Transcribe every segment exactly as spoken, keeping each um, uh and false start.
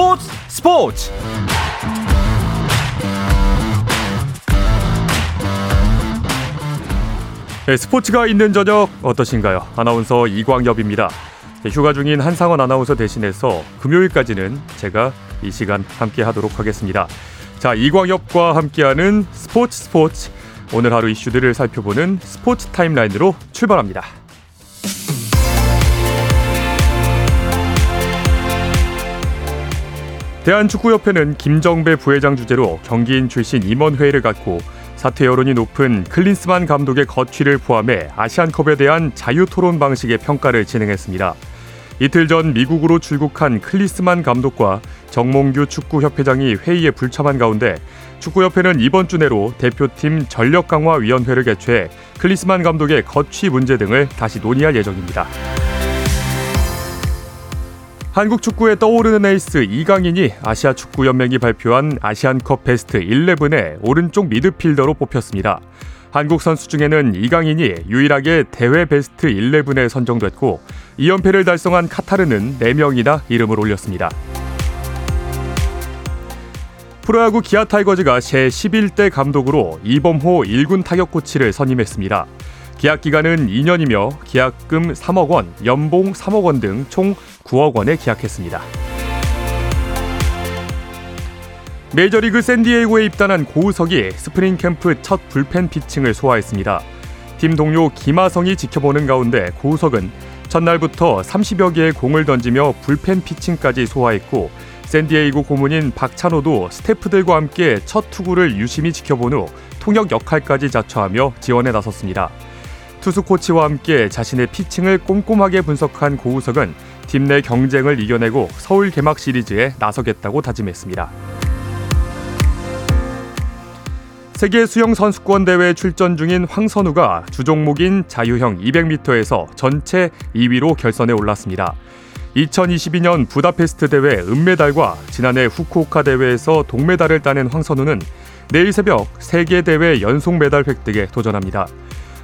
스포츠 스포츠 네, 스포츠가 있는 저녁 어떠신가요? 아나운서 이광엽입니다. 네, 휴가 중인 한상원 아나운서 대신해서 금요일까지는 제가 이 시간 함께하도록 하겠습니다. 자, 이광엽과 함께하는 스포츠 스포츠 오늘 하루 이슈들을 살펴보는 스포츠 타임라인으로 출발합니다. 대한축구협회는 김정배 부회장 주재로 경기인 출신 임원회의를 갖고 사퇴 여론이 높은 클린스만 감독의 거취를 포함해 아시안컵에 대한 자유토론 방식의 평가를 진행했습니다. 이틀 전 미국으로 출국한 클린스만 감독과 정몽규 축구협회장이 회의에 불참한 가운데 축구협회는 이번 주 내로 대표팀 전력강화위원회를 개최해 클린스만 감독의 거취 문제 등을 다시 논의할 예정입니다. 한국 축구의 떠오르는 에이스 이강인이 아시아 축구연맹이 발표한 아시안컵 베스트 십일에 오른쪽 미드필더로 뽑혔습니다. 한국 선수 중에는 이강인이 유일하게 대회 베스트 십일에 선정됐고 이 연패를 달성한 카타르는 네 명이나 이름을 올렸습니다. 프로야구 기아 타이거즈가 제십일 대 감독으로 이범호 일 군 타격 코치를 선임했습니다. 계약 기간은 이 년이며 계약금 삼억 원, 연봉 삼억 원 등 총 구억 원에 계약했습니다. 메이저리그 샌디에이고에 입단한 고우석이 스프링 캠프 첫 불펜 피칭을 소화했습니다. 팀 동료 김하성이 지켜보는 가운데 고우석은 첫날부터 삼십여 개의 공을 던지며 불펜 피칭까지 소화했고 샌디에이고 고문인 박찬호도 스태프들과 함께 첫 투구를 유심히 지켜본 후 통역 역할까지 자처하며 지원에 나섰습니다. 투수 코치와 함께 자신의 피칭을 꼼꼼하게 분석한 고우석은 팀 내 경쟁을 이겨내고 서울 개막 시리즈에 나서겠다고 다짐했습니다. 세계 수영 선수권 대회에 출전 중인 황선우가 주종목인 자유형 이백 미터에서 전체 이 위로 결선에 올랐습니다. 이천이십이 년 부다페스트 대회 은메달과 지난해 후쿠오카 대회에서 동메달을 따낸 황선우는 내일 새벽 세 개 대회 연속 메달 획득에 도전합니다.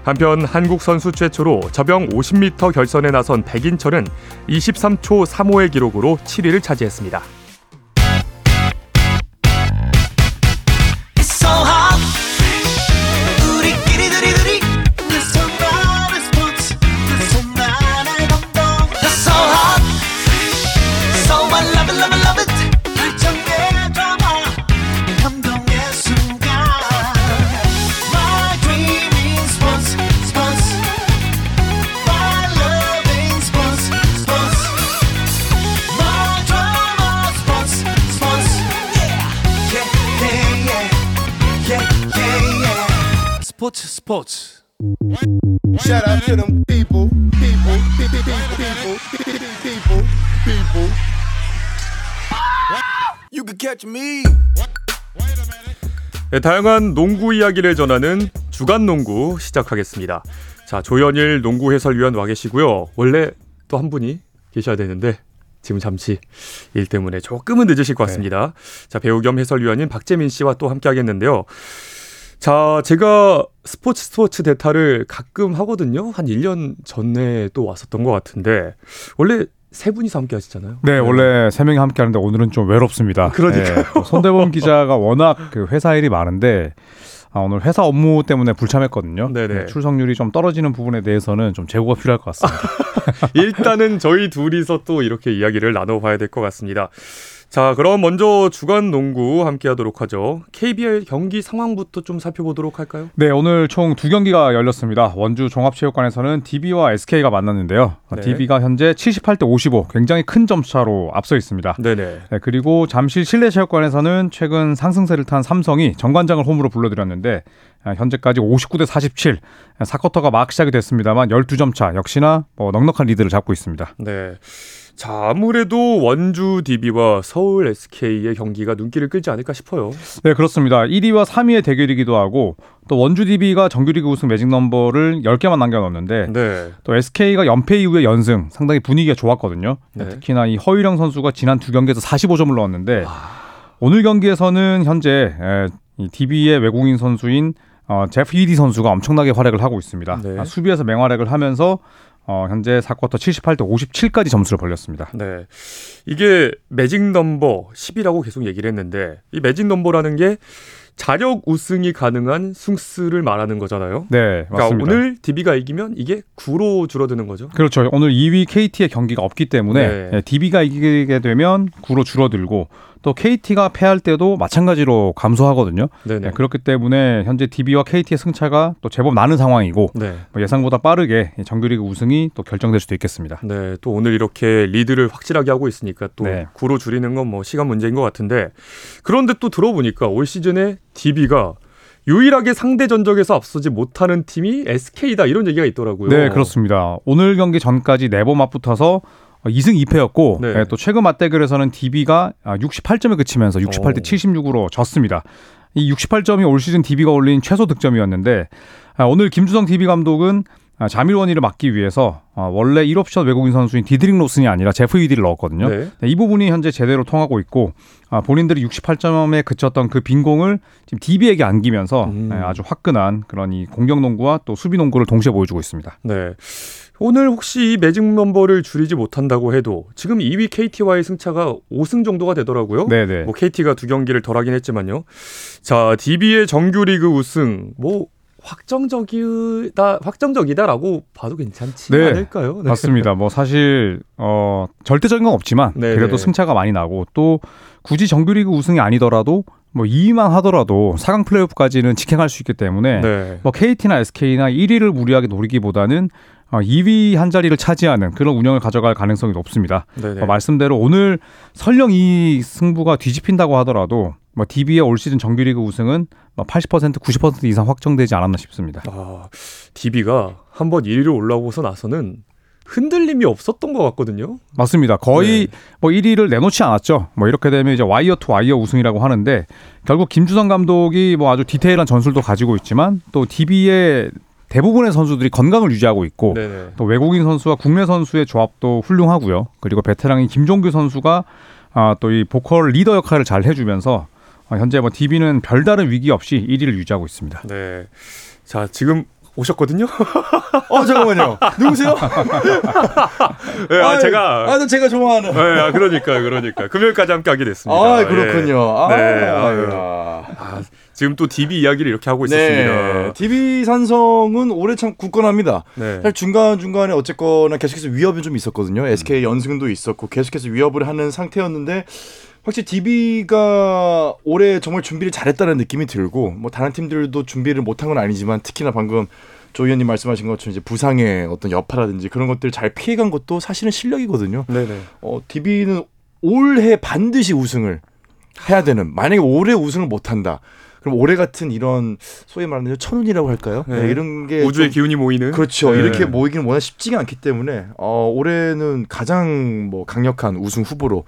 한편 한국 선수 최초로 접영 오십 미터 결선에 나선 백인철은 이십삼 초 삼십오의 기록으로 칠 위를 차지했습니다. 스포츠 스포츠 다양한 농구 이야기를 전하는 주간 농구 시작하겠습니다. 자, 조현일 농구 해설위원 와 계시고요. 원래 또 한 분이 계셔야 되는데 지금 잠시 일 때문에 조금은 늦으실 것 같습니다. 네. 자, 배우 겸 해설위원인 박재민 씨와 또 함께 하겠는데요. 자, 제가 스포츠 스포츠 대타를 가끔 하거든요. 한 일 년 전에 또 왔었던 것 같은데 원래 세 분이서 함께 하시잖아요. 네, 네. 원래 세 명이 함께 하는데 오늘은 좀 외롭습니다. 그러니까요. 네, 손대범 기자가 워낙 그 회사 일이 많은데 아, 오늘 회사 업무 때문에 불참했거든요. 네네. 출석률이 좀 떨어지는 부분에 대해서는 좀 재고가 필요할 것 같습니다. 일단은 저희 둘이서 또 이렇게 이야기를 나눠봐야 될 것 같습니다. 자, 그럼 먼저 주간 농구 함께하도록 하죠. 케이비엘 경기 상황부터 좀 살펴보도록 할까요? 네, 오늘 총 두 경기가 열렸습니다. 원주 종합체육관에서는 디비와 에스케이가 만났는데요. 네. 디비가 현재 칠십팔 대 오십오, 굉장히 큰 점차로 앞서 있습니다. 네네. 네, 그리고 잠실 실내체육관에서는 최근 상승세를 탄 삼성이 정관장을 홈으로 불러들였는데 현재까지 오십구 대 사십칠, 사 쿼터가 막 시작이 됐습니다만 열두 점 차 역시나 뭐 넉넉한 리드를 잡고 있습니다. 네. 자, 아무래도 원주 디비와 서울 에스케이의 경기가 눈길을 끌지 않을까 싶어요. 네, 그렇습니다. 일 위와 삼 위의 대결이기도 하고 또 원주 디비가 정규리그 우승 매직 넘버를 열 개만 남겨놓는데 네. 또 에스케이가 연패 이후의 연승 상당히 분위기가 좋았거든요. 네. 특히나 이 허일영 선수가 지난 두 경기에서 사십오 점을 넣었는데 아... 오늘 경기에서는 현재 디비의 외국인 선수인 제프 위디 선수가 엄청나게 활약을 하고 있습니다. 네. 수비에서 맹활약을 하면서 어, 현재 사 쿼터 칠십팔 대 오십칠까지 점수를 벌렸습니다. 네, 이게 매직 넘버 십이라고 계속 얘기를 했는데 이 매직 넘버라는 게 자력 우승이 가능한 승수를 말하는 거잖아요. 네, 맞습니다. 그러니까 오늘 디비가 이기면 이게 구로 줄어드는 거죠. 그렇죠. 오늘 이 위 케이티의 경기가 없기 때문에 네. 디비가 이기게 되면 구로 줄어들고 또 케이티가 패할 때도 마찬가지로 감소하거든요. 네네. 그렇기 때문에 현재 디비와 케이티의 승차가 또 제법 나는 상황이고 네. 예상보다 빠르게 정규리그 우승이 또 결정될 수도 있겠습니다. 네, 또 오늘 이렇게 리드를 확실하게 하고 있으니까 또 네. 구로 줄이는 건 뭐 시간 문제인 것 같은데 그런데 또 들어보니까 올 시즌에 디비가 유일하게 상대 전적에서 앞서지 못하는 팀이 에스케이다 이런 얘기가 있더라고요. 네, 그렇습니다. 오늘 경기 전까지 네 번 맞붙어서 이 승 이 패였고 네. 네, 또 최근 맞대결에서는 디비가 육십팔 점에 그치면서 육십팔 대 칠십육으로 졌습니다. 이 육십팔 점이 올 시즌 디비가 올린 최소 득점이었는데 오늘 김주성 디비 감독은 자밀 원인을 막기 위해서 원래 일 옵션 외국인 선수인 디드릭 로슨이 아니라 제프 위디를 넣었거든요. 네. 이 부분이 현재 제대로 통하고 있고 본인들이 육십팔 점에 그쳤던 그 빈공을 지금 디비에게 안기면서 음. 아주 화끈한 그런 이 공격 농구와 또 수비 농구를 동시에 보여주고 있습니다. 네. 오늘 혹시 이 매직 넘버를 줄이지 못한다고 해도 지금 이 위 케이티와의 승차가 오 승 정도가 되더라고요. 네네. 뭐 케이티가 두 경기를 덜하긴 했지만요. 자, 디비의 정규리그 우승 뭐 확정적이다, 확정적이다라고 봐도 괜찮지 네, 않을까요? 네. 맞습니다. 뭐 사실 어, 절대적인 건 없지만 네네. 그래도 승차가 많이 나고 또 굳이 정규리그 우승이 아니더라도. 뭐 이 위만 하더라도 사 강 플레이오프까지는 직행할 수 있기 때문에 네. 뭐 케이티나 에스케이나 일 위를 무리하게 노리기보다는 이 위 한 자리를 차지하는 그런 운영을 가져갈 가능성이 높습니다. 뭐 말씀대로 오늘 설령 이 승부가 뒤집힌다고 하더라도 뭐 디비의 올 시즌 정규리그 우승은 팔십 퍼센트, 구십 퍼센트 이상 확정되지 않았나 싶습니다. 아, 디비가 한번 일 위로 올라오고서 나서는 흔들림이 없었던 것 같거든요. 맞습니다. 거의 네. 뭐 일 위를 내놓지 않았죠. 뭐 이렇게 되면 이제 와이어 투 와이어 우승이라고 하는데 결국 김주성 감독이 뭐 아주 디테일한 전술도 가지고 있지만 또 디비의 대부분의 선수들이 건강을 유지하고 있고 네네. 또 외국인 선수와 국내 선수의 조합도 훌륭하고요. 그리고 베테랑인 김종규 선수가 아, 또 이 보컬 리더 역할을 잘 해주면서 현재 뭐 디비는 별다른 위기 없이 일 위를 유지하고 있습니다. 네. 자 지금. 오셨거든요. 어 잠깐만요. 누구세요? 네, 아, 아, 제가 아, 제가 좋아하는. 네, 아, 그러니까 그러니까 금요일까지 함께 하게 됐습니다. 아, 그렇군요. 네. 아, 네. 아, 아, 지금 또 디비 이야기를 이렇게 하고 있었습니다. 네. 디비 산성은 올해 참 굳건합니다. 네. 사실 중간 중간에 어쨌거나 계속해서 위협이 좀 있었거든요. 에스케이 연승도 있었고 계속해서 위협을 하는 상태였는데. 확실히 디비가 올해 정말 준비를 잘했다는 느낌이 들고 뭐 다른 팀들도 준비를 못한 건 아니지만 특히나 방금 조 의원님 말씀하신 것처럼 이제 부상의 어떤 여파라든지 그런 것들을 잘 피해간 것도 사실은 실력이거든요. 네네. 어, 디비는 올해 반드시 우승을 해야 되는 만약에 올해 우승을 못한다. 그럼 올해 같은 이런 소위 말하는 천운이라고 할까요? 네. 네, 이런 게 우주의 기운이 모이는 그렇죠. 네. 이렇게 모이기는 워낙 쉽지가 않기 때문에 어, 올해는 가장 뭐 강력한 우승 후보로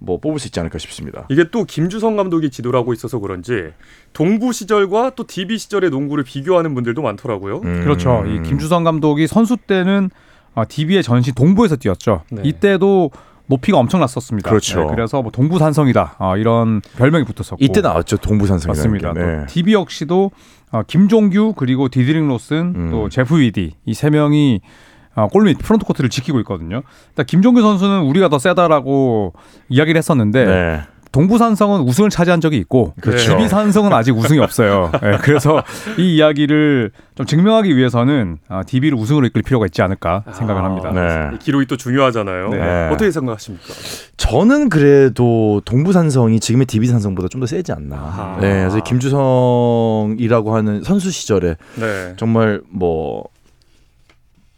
뭐 뽑을 수 있지 않을까 싶습니다. 이게 또 김주성 감독이 지도를 하고 있어서 그런지 동부 시절과 또 디비 시절의 농구를 비교하는 분들도 많더라고요. 음. 그렇죠. 이 김주성 감독이 선수 때는 디비의 전시 동부에서 뛰었죠. 네. 이때도 높이가 엄청났었습니다. 그렇죠. 네, 그래서 뭐 동부 산성이다 아, 이런 별명이 붙었었고 이때 나왔죠. 동부 산성이라는 맞습니다. 네. 디비 역시도 아, 김종규 그리고 디드릭 로슨 음. 또 제프 위디 이 세 명이 아, 골밑 프론트 코트를 지키고 있거든요. 일단 김종규 선수는 우리가 더 세다라고 이야기를 했었는데 네. 동부산성은 우승을 차지한 적이 있고 그렇죠. 디비산성은 아직 우승이 없어요. 네, 그래서 이 이야기를 좀 증명하기 위해서는 아, 디비를 우승으로 이끌 필요가 있지 않을까 생각을 아, 합니다. 네. 기록이 또 중요하잖아요. 네. 네. 어떻게 생각하십니까? 저는 그래도 동부산성이 지금의 디비산성보다 좀 더 세지 않나. 아. 네, 그래서 김주성이라고 하는 선수 시절에 네. 정말 뭐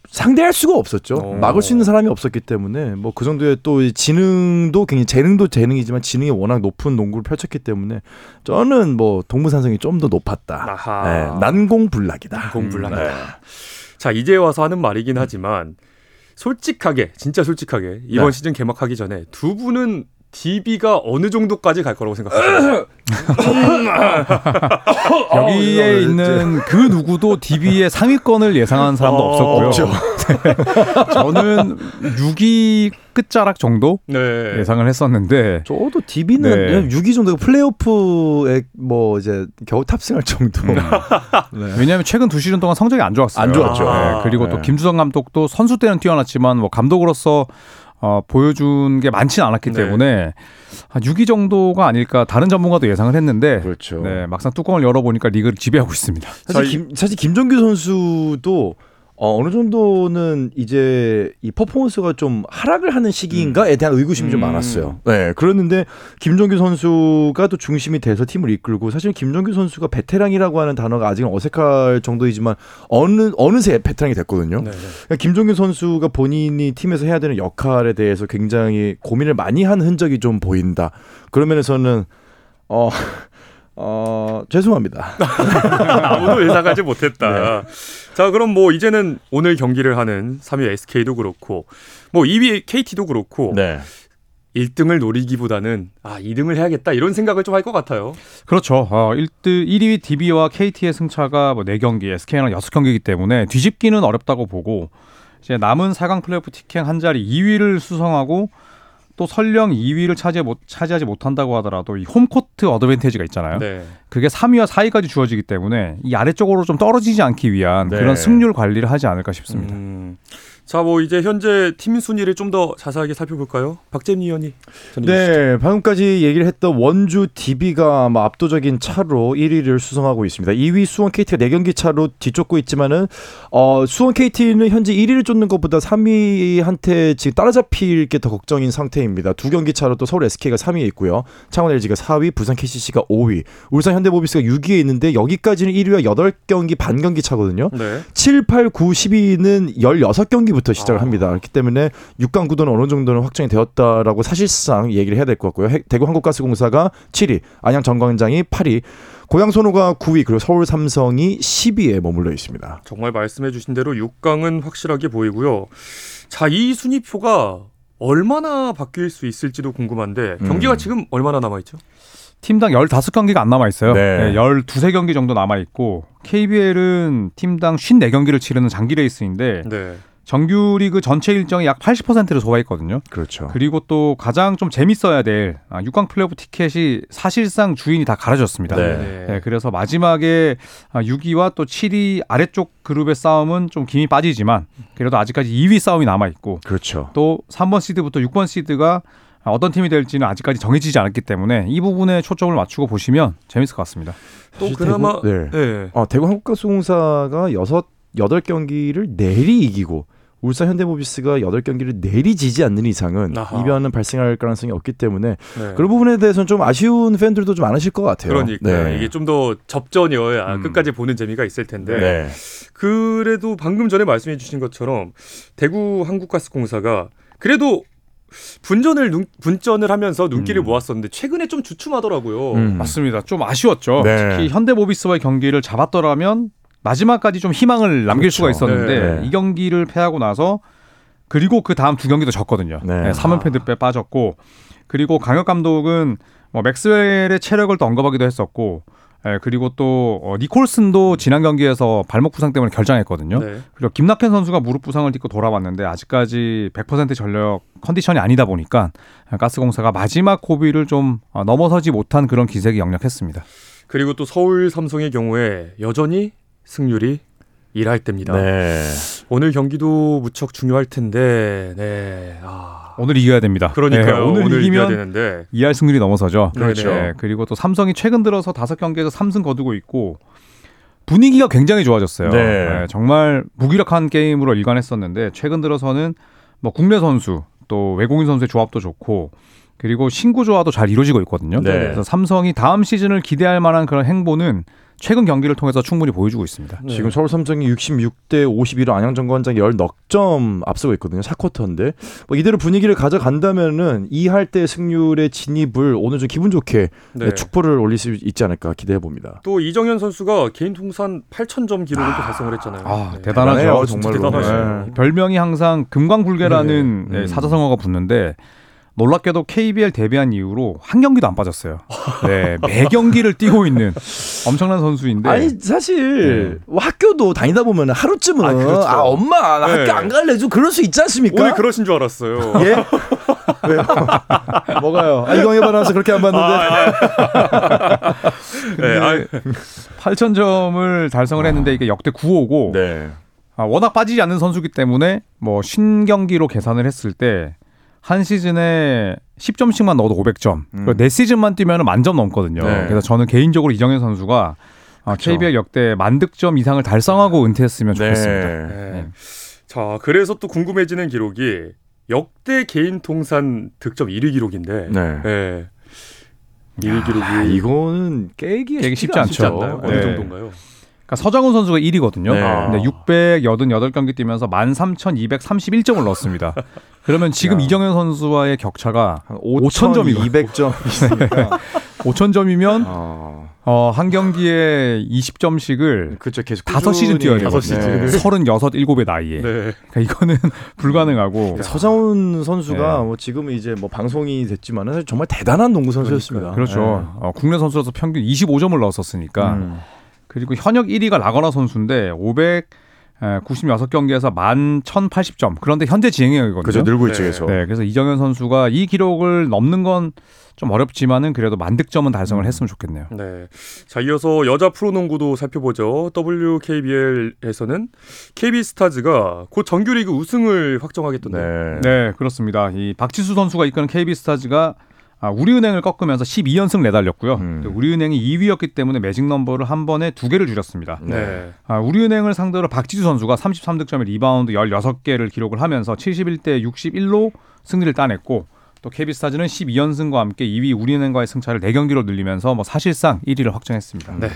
상대할 수가 없었죠. 오. 막을 수 있는 사람이 없었기 때문에 뭐 그 정도의 또 지능도 굉장히 재능도 재능이지만 지능이 워낙 높은 농구를 펼쳤기 때문에 저는 뭐 동부산성이 좀 더 높았다. 네, 난공불락이다. 난공불락이다. 음, 네. 자 이제 와서 하는 말이긴 하지만 솔직하게 진짜 솔직하게 이번 네. 시즌 개막하기 전에 두 분은 디비가 어느 정도까지 갈 거라고 생각하세요? 여기에 있는 그 누구도 디비의 상위권을 예상한 사람도 어, 없었고요. 저는 육 위 끝자락 정도 네. 예상을 했었는데 저도 디비는 네. 육 위 정도 플레이오프에 뭐 뭐 이제 겨우 탑승할 정도. 네. 왜냐하면 최근 두 시즌 동안 성적이 안 좋았어요. 안 좋았죠. 아, 네. 그리고 네. 또 김주성 감독도 선수 때는 뛰어났지만 뭐 감독으로서 어, 보여준 게 많지는 않았기 네. 때문에 한 육 위 정도가 아닐까 다른 전문가도 예상을 했는데 그렇죠. 네, 막상 뚜껑을 열어보니까 리그를 지배하고 있습니다. 사실, 김, 사실 김종규 선수도 어, 어느 정도는 이제 이 퍼포먼스가 좀 하락을 하는 시기인가에 대한 의구심이 음. 좀 많았어요. 네, 그랬는데 김종규 선수가 또 중심이 돼서 팀을 이끌고 사실 김종규 선수가 베테랑이라고 하는 단어가 아직은 어색할 정도이지만 어느, 어느새 베테랑이 됐거든요. 네, 네. 김종규 선수가 본인이 팀에서 해야 되는 역할에 대해서 굉장히 고민을 많이 한 흔적이 좀 보인다. 그런 면에서는 어... 어 죄송합니다. 아무도 예상하지 못했다. 네. 자 그럼 뭐 이제는 오늘 경기를 하는 삼 위 에스케이도 그렇고 뭐 이 위 케이티도 그렇고 네. 일 등을 노리기보다는 아 이 등을 해야겠다 이런 생각을 좀 할 것 같아요. 그렇죠. 어, 일 등 일 위 디비와 케이티의 승차가 뭐 네 경기, 에스케이는 여섯 경기이기 때문에 뒤집기는 어렵다고 보고 이제 남은 사 강 플레이오프 티켓 한 자리 이 위를 수성하고. 또 설령 이 위를 차지 못, 차지하지 못한다고 하더라도 이 홈코트 어드밴티지가 있잖아요. 네. 그게 삼 위와 사 위까지 주어지기 때문에 이 아래쪽으로 좀 떨어지지 않기 위한 네. 그런 승률 관리를 하지 않을까 싶습니다. 음. 자, 뭐 이제 현재 팀 순위를 좀 더 자세하게 살펴볼까요? 박재민 위원이. 네, 주시죠. 방금까지 얘기를 했던 원주 디비가 막 압도적인 차로 일 위를 수성하고 있습니다. 이 위 수원 케이티가 네 경기 차로 뒤쫓고 있지만은 어, 수원 케이티는 현재 일 위를 쫓는 것보다 삼 위한테 지금 따라잡힐 게 더 걱정인 상태입니다. 두 경기 차로 또 서울 에스케이가 삼 위에 있고요. 창원 엘지가 사 위, 부산 케이씨씨가 오 위, 울산 현대모비스가 육 위에 있는데 여기까지는 일 위와 여덟 경기 반 경기 차거든요. 네. 칠, 팔, 구, 십 위는 열여섯 경기부터 시작을 합니다. 그렇기 때문에 육 강 구도는 어느 정도는 확정이 되었다라고 사실상 얘기를 해야 될 것 같고요. 대구 한국가스공사가 칠 위, 안양 정관장이 팔 위, 고양 선호가 구 위, 그리고 서울 삼성이 십 위에 머물러 있습니다. 정말 말씀해 주신 대로 육 강은 확실하게 보이고요. 자, 이 순위표가 얼마나 바뀔 수 있을지도 궁금한데 경기가 음. 지금 얼마나 남아있죠? 팀당 열다섯 경기가 안 남아있어요. 네. 네, 열두, 세 경기 정도 남아있고 케이비엘은 팀당 오십사 경기를 치르는 장기 레이스인데 네. 정규리그 전체 일정의 약 팔십 퍼센트를 소화했거든요. 그렇죠. 그리고 또 가장 좀 재밌어야 될 아, 육 강 플레이오프 티켓이 사실상 주인이 다 갈아졌습니다. 네. 네, 그래서 마지막에 육 위와 또 칠 위 아래쪽 그룹의 싸움은 좀 김이 빠지지만 그래도 아직까지 이 위 싸움이 남아있고 그렇죠. 또 삼 번 시드부터 육 번 시드가 어떤 팀이 될지는 아직까지 정해지지 않았기 때문에 이 부분에 초점을 맞추고 보시면 재밌을 것 같습니다. 또 그나마 대구, 네. 네. 아, 대구 한국가스공사가 여섯, 여덟 경기를 내리 이기고 울산 현대모비스가 여덟 경기를 내리 지지 않는 이상은 아하. 이변은 발생할 가능성이 없기 때문에 네. 그런 부분에 대해서는 좀 아쉬운 팬들도 좀 많으실 것 같아요. 그러니까 네. 이게 좀 더 접전이어야 음. 끝까지 보는 재미가 있을 텐데 네. 그래도 방금 전에 말씀해 주신 것처럼 대구 한국가스공사가 그래도 분전을 눈, 분전을 하면서 눈길을 음. 모았었는데 최근에 좀 주춤하더라고요. 음. 맞습니다. 좀 아쉬웠죠. 네. 특히 현대모비스와의 경기를 잡았더라면 마지막까지 좀 희망을 남길 그렇죠. 수가 있었는데 네. 이 경기를 패하고 나서 그리고 그 다음 두 경기도 졌거든요. 네. 네, 삼 연패 득패 빠졌고 그리고 강혁 감독은 뭐 맥스웰의 체력을 또 언급하기도 했었고 네, 그리고 또 어, 니콜슨도 지난 경기에서 발목 부상 때문에 결장했거든요. 네. 그리고 김낙현 선수가 무릎 부상을 딛고 돌아왔는데 아직까지 백 퍼센트 전력 컨디션이 아니다 보니까 가스공사가 마지막 고비를 좀 어, 넘어서지 못한 그런 기색이 역력했습니다. 그리고 또 서울 삼성의 경우에 여전히 승률이 일할 때입니다. 네. 오늘 경기도 무척 중요할 텐데 네. 아... 오늘 이겨야 됩니다. 그러니까요. 네, 오늘, 오늘 이기면 되는데. 이할 승률이 넘어서죠. 그렇죠. 네, 그리고 또 삼성이 최근 들어서 다섯 경기에서 삼승 거두고 있고 분위기가 굉장히 좋아졌어요. 네. 네, 정말 무기력한 게임으로 일관했었는데 최근 들어서는 뭐 국내 선수 또 외국인 선수의 조합도 좋고 그리고 신구 조화도 잘 이루어지고 있거든요. 네. 그래서 삼성이 다음 시즌을 기대할 만한 그런 행보는 최근 경기를 통해서 충분히 보여주고 있습니다. 네. 지금 서울 삼성이 육십육 대 오십이로 안양정관장이 십사 점 앞서고 있거든요. 사 쿼터인데 뭐 이대로 분위기를 가져간다면은 이할 때 승률의 진입을 오늘 좀 기분 좋게 네. 축포를 올릴 수 있지 않을까 기대해 봅니다. 또 이정현 선수가 개인 통산 팔천 점 기록을 아, 달성을 했잖아요. 아, 네. 대단하죠. 정말로. 네. 별명이 항상 금광불개라는 네. 네, 사자성어가 붙는데 놀랍게도 케이비엘 데뷔한 이후로 한 경기도 안 빠졌어요. 네, 매 경기를 뛰고 있는 엄청난 선수인데. 아니 사실 네. 학교도 다니다 보면 하루쯤은 아, 그렇죠. 아 엄마 나 네. 학교 안 갈래 좀 그럴 수 있지 않습니까? 오늘 그러신 줄 알았어요. 예? 왜요? 뭐가요? 아, 이광희 반항서 그렇게 안 봤는데. 아, 네, 아, 팔천 점을 달성을 아. 했는데 이게 역대 구 호고 네. 아, 워낙 빠지지 않는 선수기 때문에 뭐 신경기로 계산을 했을 때 한 시즌에 십 점씩만 넣어도 오백 점. 음. 네 시즌만 뛰면 만점 넘거든요. 네. 그래서 저는 개인적으로 이정현 선수가 그렇죠. 케이비엘 역대 만 득점 이상을 달성하고 은퇴했으면 좋겠습니다. 네. 네. 네. 자, 그래서 또 궁금해지는 기록이 역대 개인 통산 득점 일 위 기록인데. 네. 네. 일 위 기록이 아, 이거는 깨기에 쉽지, 쉽지 않죠. 않나요? 어느 네. 정도인가요? 그러니까 서장훈 선수가 일 위거든요. 네. 아. 근데 육백팔십팔 경기 뛰면서 만 삼천이백삼십일 점을 넣었습니다. 그러면 지금 야. 이정현 선수와의 격차가 오천 점이거든요. 오천 점이면 어. 어, 한 경기에 이십 점씩을 그렇죠, 계속 다섯 시즌 뛰어야 돼요. 네. 서른여섯, 일곱의 나이에. 네. 그러니까 이거는 불가능하고. 그러니까 서장훈 선수가 네. 뭐 지금은 이제 뭐 방송이 됐지만은 정말 대단한 농구 선수였습니다. 그렇죠. 네. 어, 국내 선수로서 평균 이십오 점을 넣었었으니까. 음. 그리고 현역 일 위가 라거라 선수인데 오백구십육 경기에서 만 천팔십 점. 그런데 현재 진행형이거든요. 그렇죠. 늘고 있죠. 계속. 네. 네, 그래서 이정현 선수가 이 기록을 넘는 건 좀 어렵지만은 그래도 만 득점은 달성을 음. 했으면 좋겠네요. 네. 자, 이어서 여자 프로농구도 살펴보죠. 더블유케이비엘에서는 케이비스타즈가 곧 정규리그 우승을 확정하겠던데. 네. 네, 그렇습니다. 이 박지수 선수가 이끄는 케이비스타즈가 아, 우리은행을 꺾으면서 십이 연승 내달렸고요. 음. 우리은행이 이 위였기 때문에 매직 넘버를 한 번에 두 개를 줄였습니다. 네. 아, 우리은행을 상대로 박지수 선수가 삼십삼 득점에 리바운드 열여섯 개를 기록을 하면서 칠십일 대 육십일로 승리를 따냈고 또 케이비스타즈는 십이 연승과 함께 이 위 우리은행과의 승차를 네 경기로 늘리면서 뭐 사실상 일 위를 확정했습니다. 네.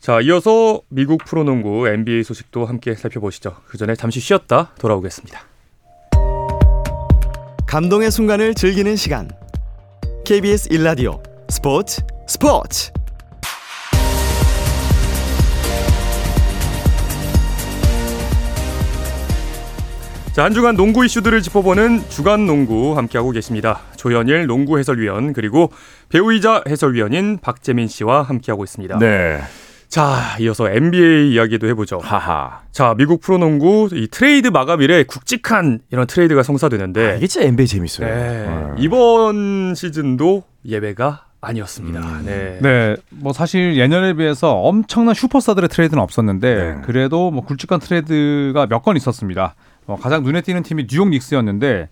자, 이어서 미국 프로농구 엔비에이 소식도 함께 살펴보시죠. 그 전에 잠시 쉬었다 돌아오겠습니다. 감동의 순간을 즐기는 시간. 케이비에스 일 라디오 스포츠 스포츠 자, 한 주간 농구 이슈들을 짚어보는 주간 농구 함께하고 계십니다. 조현일 농구 해설위원 그리고 배우이자 해설위원인 박재민 씨와 함께하고 있습니다. 네. 자, 이어서 엔비에이 이야기도 해보죠. 하하. 자, 미국 프로농구 이 트레이드 마감일에 굵직한 이런 트레이드가 성사되는데 아, 이게 진짜 엔비에이 재밌어요. 네. 음. 이번 시즌도 예외가 아니었습니다. 음. 네. 네, 뭐 사실 예년에 비해서 엄청난 슈퍼스타들의 트레이드는 없었는데 네. 그래도 뭐 굵직한 트레이드가 몇 건 있었습니다. 뭐 가장 눈에 띄는 팀이 뉴욕 닉스였는데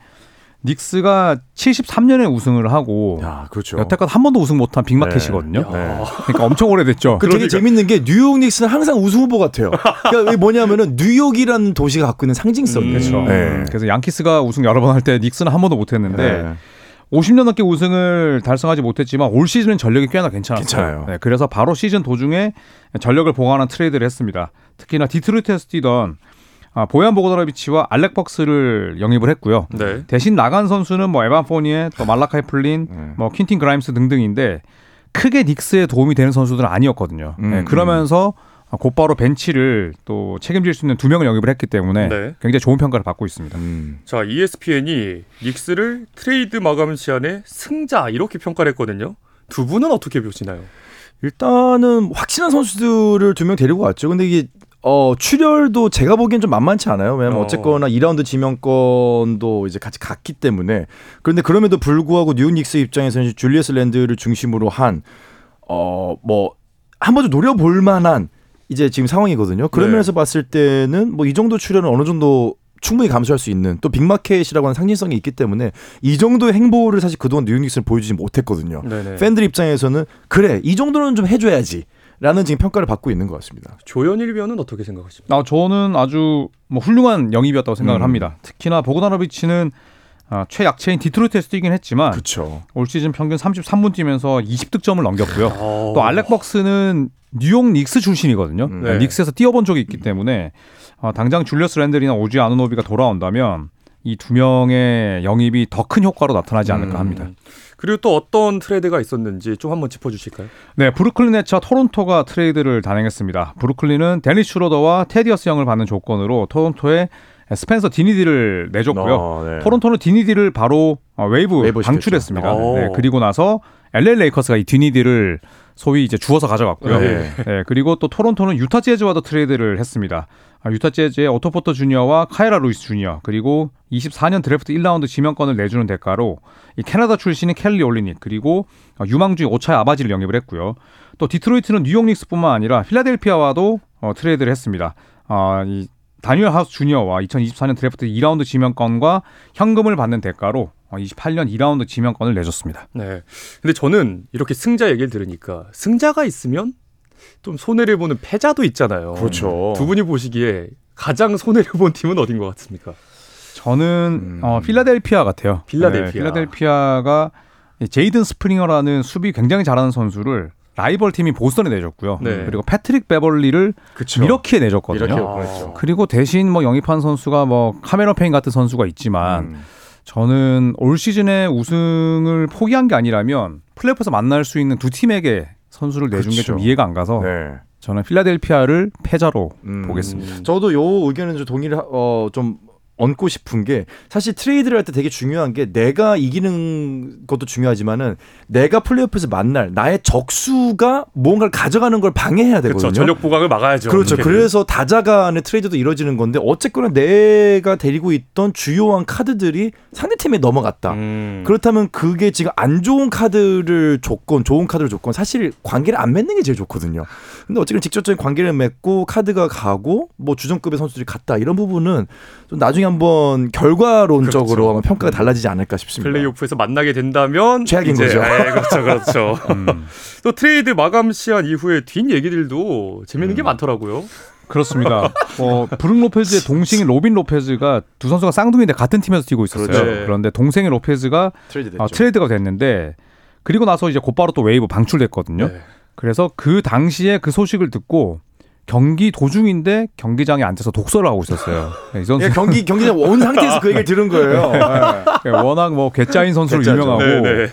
닉스가 칠십삼 년에 우승을 하고 야, 그렇죠. 여태껏 한 번도 우승 못한 빅마켓이거든요. 네. 네. 그러니까 엄청 오래됐죠. 그 되게 그러니까. 재밌는 게 뉴욕 닉스는 항상 우승 후보 같아요. 그러니까 뭐냐면은 뉴욕이라는 도시가 갖고 있는 상징성. 음, 그렇죠. 네. 그래서 양키스가 우승 여러 번 할 때 닉스는 한 번도 못했는데 네. 오십 년 넘게 우승을 달성하지 못했지만 올 시즌은 전력이 꽤나 괜찮았어요. 네. 그래서 바로 시즌 도중에 전력을 보강하는 트레이드를 했습니다. 특히나 디트로이트에서 뛰던 아, 보얀 보그다라비치와 알렉 벅스를 영입을 했고요. 네. 대신 나간 선수는 뭐 에반포니에, 또 말라카이 플린, 네. 뭐 퀸틴 그라임스 등등인데 크게 닉스에 도움이 되는 선수들은 아니었거든요. 음, 네, 그러면서 음. 곧바로 벤치를 또 책임질 수 있는 두 명을 영입을 했기 때문에 네. 굉장히 좋은 평가를 받고 있습니다. 음. 자, 이에스피엔이 닉스를 트레이드 마감 시한에 승자 이렇게 평가를 했거든요. 두 분은 어떻게 보시나요? 일단은 확실한 선수들을 두 명 데리고 왔죠. 근데 이게 어, 출혈도 제가 보기엔 좀 만만치 않아요. 왜냐면 어. 어쨌거나 이 라운드 지명권도 이제 같이 갔기 때문에. 그런데 그럼에도 불구하고 뉴욕 닉스 입장에서는 줄리어스 랜드를 중심으로 한, 어, 뭐, 한 번 좀 노려볼 만한 이제 지금 상황이거든요. 그런 네. 면에서 봤을 때는 뭐 이 정도 출혈은 어느 정도 충분히 감수할 수 있는 또 빅마켓이라고 하는 상징성이 있기 때문에 이 정도의 행보를 사실 그동안 뉴욕 닉스는 보여주지 못했거든요. 네네. 팬들 입장에서는 그래, 이 정도는 좀 해줘야지. 라는 지금 평가를 받고 있는 것 같습니다. 조현일 위원은 어떻게 생각하십니까? 아, 저는 아주 뭐 훌륭한 영입이었다고 생각을 음. 합니다. 특히나 보그다노비치는 아, 최약체인 디트로이트에서 뛰긴 했지만 그쵸. 올 시즌 평균 삼십삼 분 뛰면서 이십 득점을 넘겼고요. 오. 또 알렉 벅스는 뉴욕 닉스 출신이거든요. 음. 네. 닉스에서 뛰어본 적이 있기 때문에 아, 당장 줄리어스 랜들이나 오지 아누노비가 돌아온다면 이 두 명의 영입이 더 큰 효과로 나타나지 않을까 합니다. 음. 그리고 또 어떤 트레이드가 있었는지 좀 한번 짚어주실까요? 네, 브루클린 네츠와 토론토가 트레이드를 단행했습니다. 브루클린은 데니 슈로더와 테디어스 영을 받는 조건으로 토론토에 스펜서 디니디를 내줬고요. 어, 네. 토론토는 디니디를 바로 웨이브 방출했습니다. 네, 그리고 나서 엘에이 레이커스가 이 디니디를 소위 이제 주워서 가져갔고요. 네. 네, 그리고 또 토론토는 유타 재즈와도 트레이드를 했습니다. 유타 재즈의 오토포터 주니어와 카이라 루이스 주니어, 그리고 이십사 년 드래프트 일 라운드 지명권을 내주는 대가로 이 캐나다 출신인 켈리 올리닉, 그리고 유망주의 오차의 아바지를 영입을 했고요. 또 디트로이트는 뉴욕 닉스뿐만 아니라 필라델피아와도 어, 트레이드를 했습니다. 어, 이 다니엘 하우스 주니어와 이천이십사 년 드래프트 이 라운드 지명권과 현금을 받는 대가로 이십팔 년 이 라운드 지명권을 내줬습니다. 네. 근데 저는 이렇게 승자 얘기를 들으니까 승자가 있으면 좀 손해를 보는 패자도 있잖아요. 그렇죠. 두 분이 보시기에 가장 손해를 본 팀은 어딘 것 같습니까? 저는 음... 어, 필라델피아 같아요. 필라델피아. 네, 필라델피아가 제이든 스프링어라는 수비 굉장히 잘하는 선수를 라이벌 팀인 보스턴에 내줬고요. 네. 그리고 패트릭 베벌리를 그쵸. 미러키에 내줬거든요. 아. 그리고 대신 뭐 영입한 선수가 뭐 카메론 페인 같은 선수가 있지만 음. 저는 올 시즌에 우승을 포기한 게 아니라면 플레이오프에서 만날 수 있는 두 팀에게 선수를 내준 게 좀 이해가 안 가서 네. 저는 필라델피아를 패자로 음. 보겠습니다. 저도 이 의견은 좀 동의를 어, 좀 얹고 싶은 게, 사실 트레이드를 할 때 되게 중요한 게 내가 이기는 것도 중요하지만은 내가 플레이오프에서 만날 나의 적수가 뭔가를 가져가는 걸 방해해야 되거든요. 그렇죠. 전력 보강을 막아야죠. 그렇죠. 이렇게는. 그래서 다자가 안에 트레이드도 이루어지는 건데, 어쨌거나 내가 데리고 있던 주요한 카드들이 상대팀에 넘어갔다. 음. 그렇다면 그게 지금 안 좋은 카드를 줬건 좋은 카드를 줬건 사실 관계를 안 맺는 게 제일 좋거든요. 근데 어쨌든 직접적인 관계를 맺고 카드가 가고 뭐 주전급의 선수들이 갔다, 이런 부분은 좀 나중에 한번 결과론적으로 그렇죠. 아마 평가가 달라지지 않을까 싶습니다. 플레이오프에서 만나게 된다면 최악인 이제, 거죠. 네, 그렇죠, 그렇죠. 음. 또 트레이드 마감 시한 이후에 뒷 얘기들도 재밌는 음. 게 많더라고요. 그렇습니다. 어, 브룩 로페즈의 동생인 로빈 로페즈가, 두 선수가 쌍둥이인데 같은 팀에서 뛰고 있었어요. 그렇죠. 그런데 동생인 로페즈가 트레이드 어, 트레이드가 됐는데, 그리고 나서 이제 곧바로 또 웨이브 방출됐거든요. 네. 그래서 그 당시에 그 소식을 듣고 경기 도중인데 경기장에 앉아서 독서를 하고 있었어요. 네, 이 선수 예, 경기 경기장 온 상태에서 그 얘기를 들은 거예요. 네, 네. 워낙 뭐 괴짜인 선수로 괴짜죠. 유명하고 네, 네.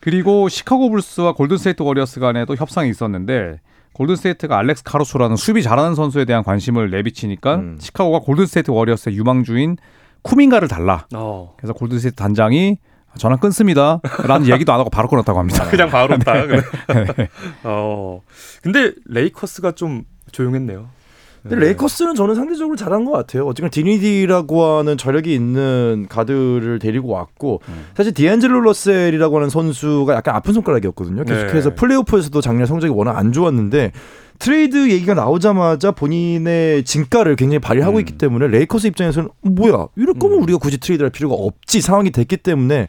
그리고 시카고 불스와 골든스테이트 워리어스 간에도 협상이 있었는데, 골든스테이트가 알렉스 카루소라는 수비 잘하는 선수에 대한 관심을 내비치니까 음. 시카고가 골든스테이트 워리어스의 유망주인 쿠밍가를 달라. 어. 그래서 골든스테이트 단장이 전화 끊습니다 라는 얘기도 안 하고 바로 끊었다고 합니다. 그냥 바로 없다. 네. 네. 어. 근데 레이커스가 좀 조용했네요. 근데 네. 레이커스는 저는 상대적으로 잘한 것 같아요. 어쨌든 디니디라고 하는 저력이 있는 가드를 데리고 왔고, 음. 사실 디앤젤로 러셀이라고 하는 선수가 약간 아픈 손가락이었거든요. 계속해서 네. 플레이오프에서도 작년 성적이 워낙 안 좋았는데 트레이드 얘기가 나오자마자 본인의 진가를 굉장히 발휘하고 음. 있기 때문에 레이커스 입장에서는 뭐야, 이럴 거면 음. 우리가 굳이 트레이드할 필요가 없지 상황이 됐기 때문에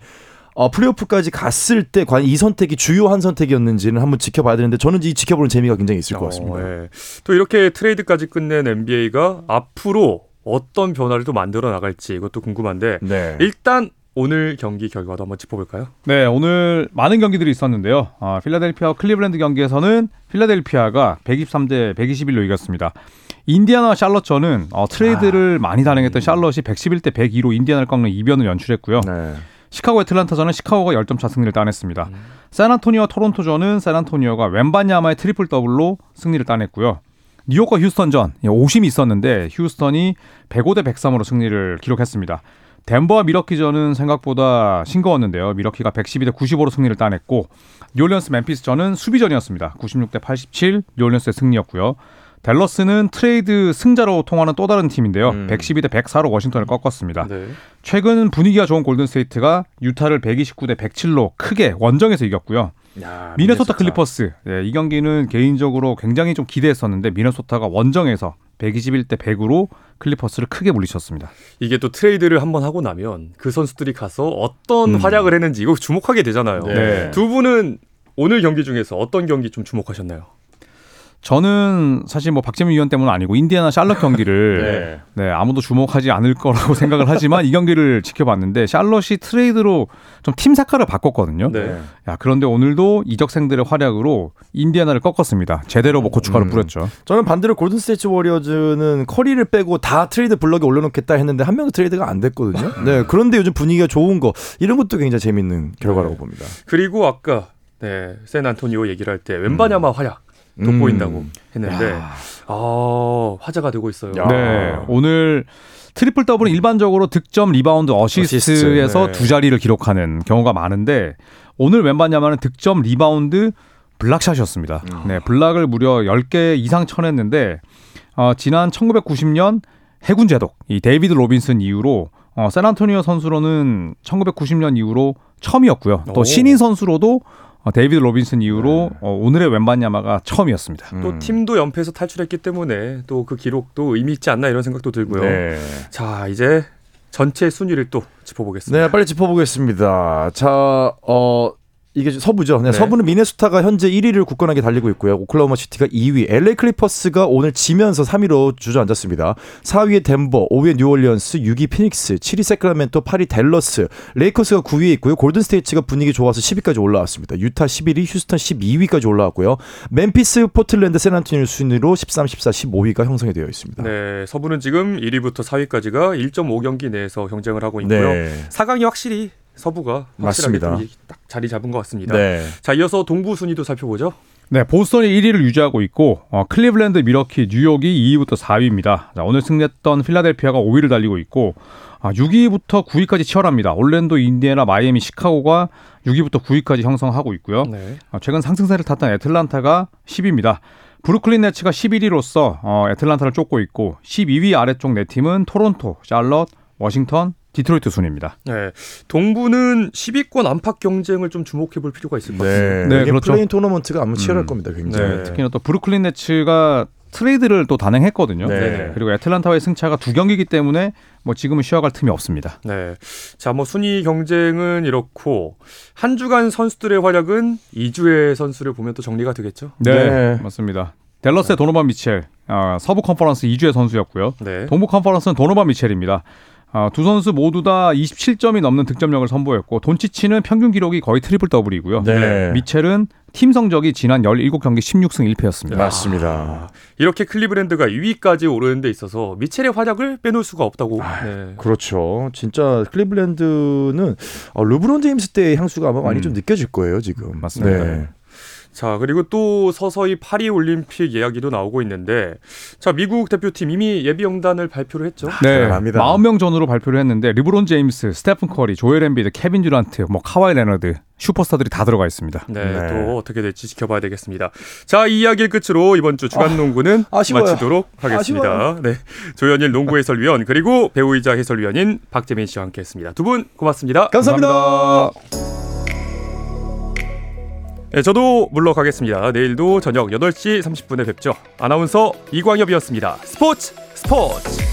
어, 플레이오프까지 갔을 때 과연 이 선택이 주요한 선택이었는지는 한번 지켜봐야 되는데, 저는 이 지켜보는 재미가 굉장히 있을 것 같습니다. 어, 네. 또 이렇게 트레이드까지 끝낸 엔비에이가 앞으로 어떤 변화를 또 만들어 나갈지 이것도 궁금한데 네. 일단 오늘 경기 결과도 한번 짚어볼까요? 네, 오늘 많은 경기들이 있었는데요. 아, 필라델피아와 클리블랜드 경기에서는 필라델피아가 백이십삼 대 백이십일로 이겼습니다. 인디애나와 샬럿전은 어, 트레이드를 아, 많이 단행했던 음. 샬럿이 백십일 대 백이로 인디애나를 꺾는 이변을 연출했고요. 네. 시카고 애틀란타전은 시카고가 십 점 차 승리를 따냈습니다. 음. 샌안토니오와 토론토전은 샌안토니오가 웬반야마의 트리플 더블로 승리를 따냈고요. 뉴욕과 휴스턴전, 오심이 있었는데 휴스턴이 백오 대 백삼으로 승리를 기록했습니다. 덴버와 밀워키전은 생각보다 싱거웠는데요. 밀워키가 백십이 대 구십오로 승리를 따냈고, 뉴올리언스 멤피스전은 수비전이었습니다. 구십육 대 팔십칠, 뉴올리언스의 승리였고요. 댈러스는 트레이드 승자로 통하는 또 다른 팀인데요. 음. 백십이 대 백사로 워싱턴을 꺾었습니다. 네. 최근 분위기가 좋은 골든스테이트가 유타를 백이십구 대 백칠로 크게 원정에서 이겼고요. 야, 미네소타, 미네소타 클리퍼스. 네, 이 경기는 개인적으로 굉장히 좀 기대했었는데 미네소타가 원정에서 백이십일 대 백으로 클리퍼스를 크게 물리쳤습니다. 이게 또 트레이드를 한번 하고 나면 그 선수들이 가서 어떤 음. 활약을 했는지 이거 주목하게 되잖아요. 네. 두 분은 오늘 경기 중에서 어떤 경기 좀 주목하셨나요? 저는 사실 뭐 박재민 위원 때문은 아니고 인디애나 샬럿 경기를 네. 네, 아무도 주목하지 않을 거라고 생각을 하지만 이 경기를 지켜봤는데, 샬럿이 트레이드로 좀 팀 색깔을 바꿨거든요. 네. 야, 그런데 오늘도 이적생들의 활약으로 인디애나를 꺾었습니다. 제대로 뭐 고춧가루 음. 뿌렸죠. 저는 반대로 골든스테이트 워리어즈는 커리를 빼고 다 트레이드 블럭에 올려놓겠다 했는데 한 명도 트레이드가 안 됐거든요. 네, 그런데 요즘 분위기가 좋은 거, 이런 것도 굉장히 재밌는 결과라고 네. 봅니다. 그리고 아까 네, 샌안토니오 얘기를 할 때 웬반야마 음. 활약 돋보인다고 음. 했는데 야. 아, 화제가 되고 있어요. 야. 네, 오늘 트리플 더블은 일반적으로 득점, 리바운드, 어시스트에서 어시스트. 네. 두 자리를 기록하는 경우가 많은데, 오늘 웬반야마는 득점, 리바운드, 블락샷이었습니다. 음. 네, 블락을 무려 열 개 이상 쳐냈는데 어, 지난 천구백구십 년 해군 제독, 이 데이비드 로빈슨 이후로 어, 샌안토니오 선수로는 천구백구십 년 이후로 처음이었고요. 또 오. 신인 선수로도 어, 데이비드 로빈슨 이후로 네. 어, 오늘의 웬반야마가 처음이었습니다. 음. 또 팀도 연패에서 탈출했기 때문에 또 그 기록도 의미 있지 않나 이런 생각도 들고요. 네. 자, 이제 전체 순위를 또 짚어보겠습니다. 네, 빨리 짚어보겠습니다. 자, 어... 이게 서부죠. 네. 서부는 미네소타가 현재 일 위를 굳건하게 달리고 있고요. 오클라호마 시티가 이 위, 엘에이 클리퍼스가 오늘 지면서 삼 위로 주저앉았습니다. 사 위에 덴버, 오 위에 뉴올리언스, 육 위 피닉스, 칠 위 새크라멘토, 팔 위 댈러스, 레이커스가 구 위에 있고요. 골든스테이츠가 분위기 좋아서 십 위까지 올라왔습니다. 유타 십일 위, 휴스턴 십이 위까지 올라왔고요. 멤피스, 포틀랜드, 샌안토니오 순위로 십삼, 십사, 십오 위가 형성이 되어 있습니다. 네, 서부는 지금 일 위부터 사 위까지가 일 점 오 경기 내에서 경쟁을 하고 있고요. 네. 사 강이 확실히 서부가 확실하게 딱 자리 잡은 것 같습니다. 네. 자, 이어서 동부 순위도 살펴보죠. 네, 보스턴이 일 위를 유지하고 있고 어, 클리블랜드, 밀워키, 뉴욕이 이 위부터 사 위입니다. 자, 오늘 승리했던 필라델피아가 오 위를 달리고 있고 아, 육 위부터 구 위까지 치열합니다. 올랜도, 인디애나, 마이애미, 시카고가 육 위부터 구 위까지 형성하고 있고요. 네. 아, 최근 상승세를 탔던 애틀란타가 십 위입니다. 브루클린 네츠가 십일 위로서 어, 애틀란타를 쫓고 있고 십이 위 아래쪽 네 팀은 토론토, 샬럿, 워싱턴, 디트로이트 순입니다. 네, 동부는 십 위권 안팎 경쟁을 좀 주목해볼 필요가 있을 것 같습니다. 네, 네 그렇죠. 플레인 토너먼트가 아마 치열할 음. 겁니다. 굉장히. 네, 특히나 또 브루클린 네츠가 트레이드를 또 단행했거든요. 네. 그리고 애틀란타와의 승차가 두 경기이기 때문에 뭐 지금은 쉬어갈 틈이 없습니다. 네, 자, 뭐 순위 경쟁은 이렇고 한 주간 선수들의 활약은 이 주의 선수를 보면 또 정리가 되겠죠. 네, 네. 맞습니다. 댈러스의 도노반 미첼, 어, 서부 컨퍼런스 이 주의 선수였고요. 네. 동부 컨퍼런스는 도노반 미첼입니다. 어, 두 선수 모두 다 이십칠 점이 넘는 득점력을 선보였고 돈치치는 평균 기록이 거의 트리플 더블이고요. 네. 미첼은 팀 성적이 지난 열일곱 경기 십육 승 일 패였습니다. 맞습니다. 아, 이렇게 클리브랜드가 이 위까지 오르는 데 있어서 미첼의 활약을 빼놓을 수가 없다고. 아, 네. 그렇죠. 진짜 클리브랜드는 어, 르브론 제임스 때의 향수가 아마 많이 음. 좀 느껴질 거예요. 지금. 맞습니다. 네. 자, 그리고 또 서서히 파리올림픽 이야기도 나오고 있는데, 자, 미국 대표팀 이미 예비영단을 발표를 했죠. 네, 잘합니다. 사십 명 전후로 발표를 했는데 르브론 제임스, 스테픈 커리, 조엘 앤비드, 케빈 듀란트, 뭐 카와이 레너드 슈퍼스타들이 다 들어가 있습니다. 네, 네. 또 어떻게 될지 지켜봐야 되겠습니다. 자, 이 이야기를 끝으로 이번 주 주간 농구는 아, 마치도록 하겠습니다. 아쉬워요. 네, 조현일 농구 해설위원 그리고 배우이자 해설위원인 박재민 씨와 함께했습니다. 두 분 고맙습니다. 감사합니다. 감사합니다. 네, 저도 물러가겠습니다. 내일도 저녁 여덟 시 삼십 분에 뵙죠. 아나운서 이광엽이었습니다. 스포츠 스포츠.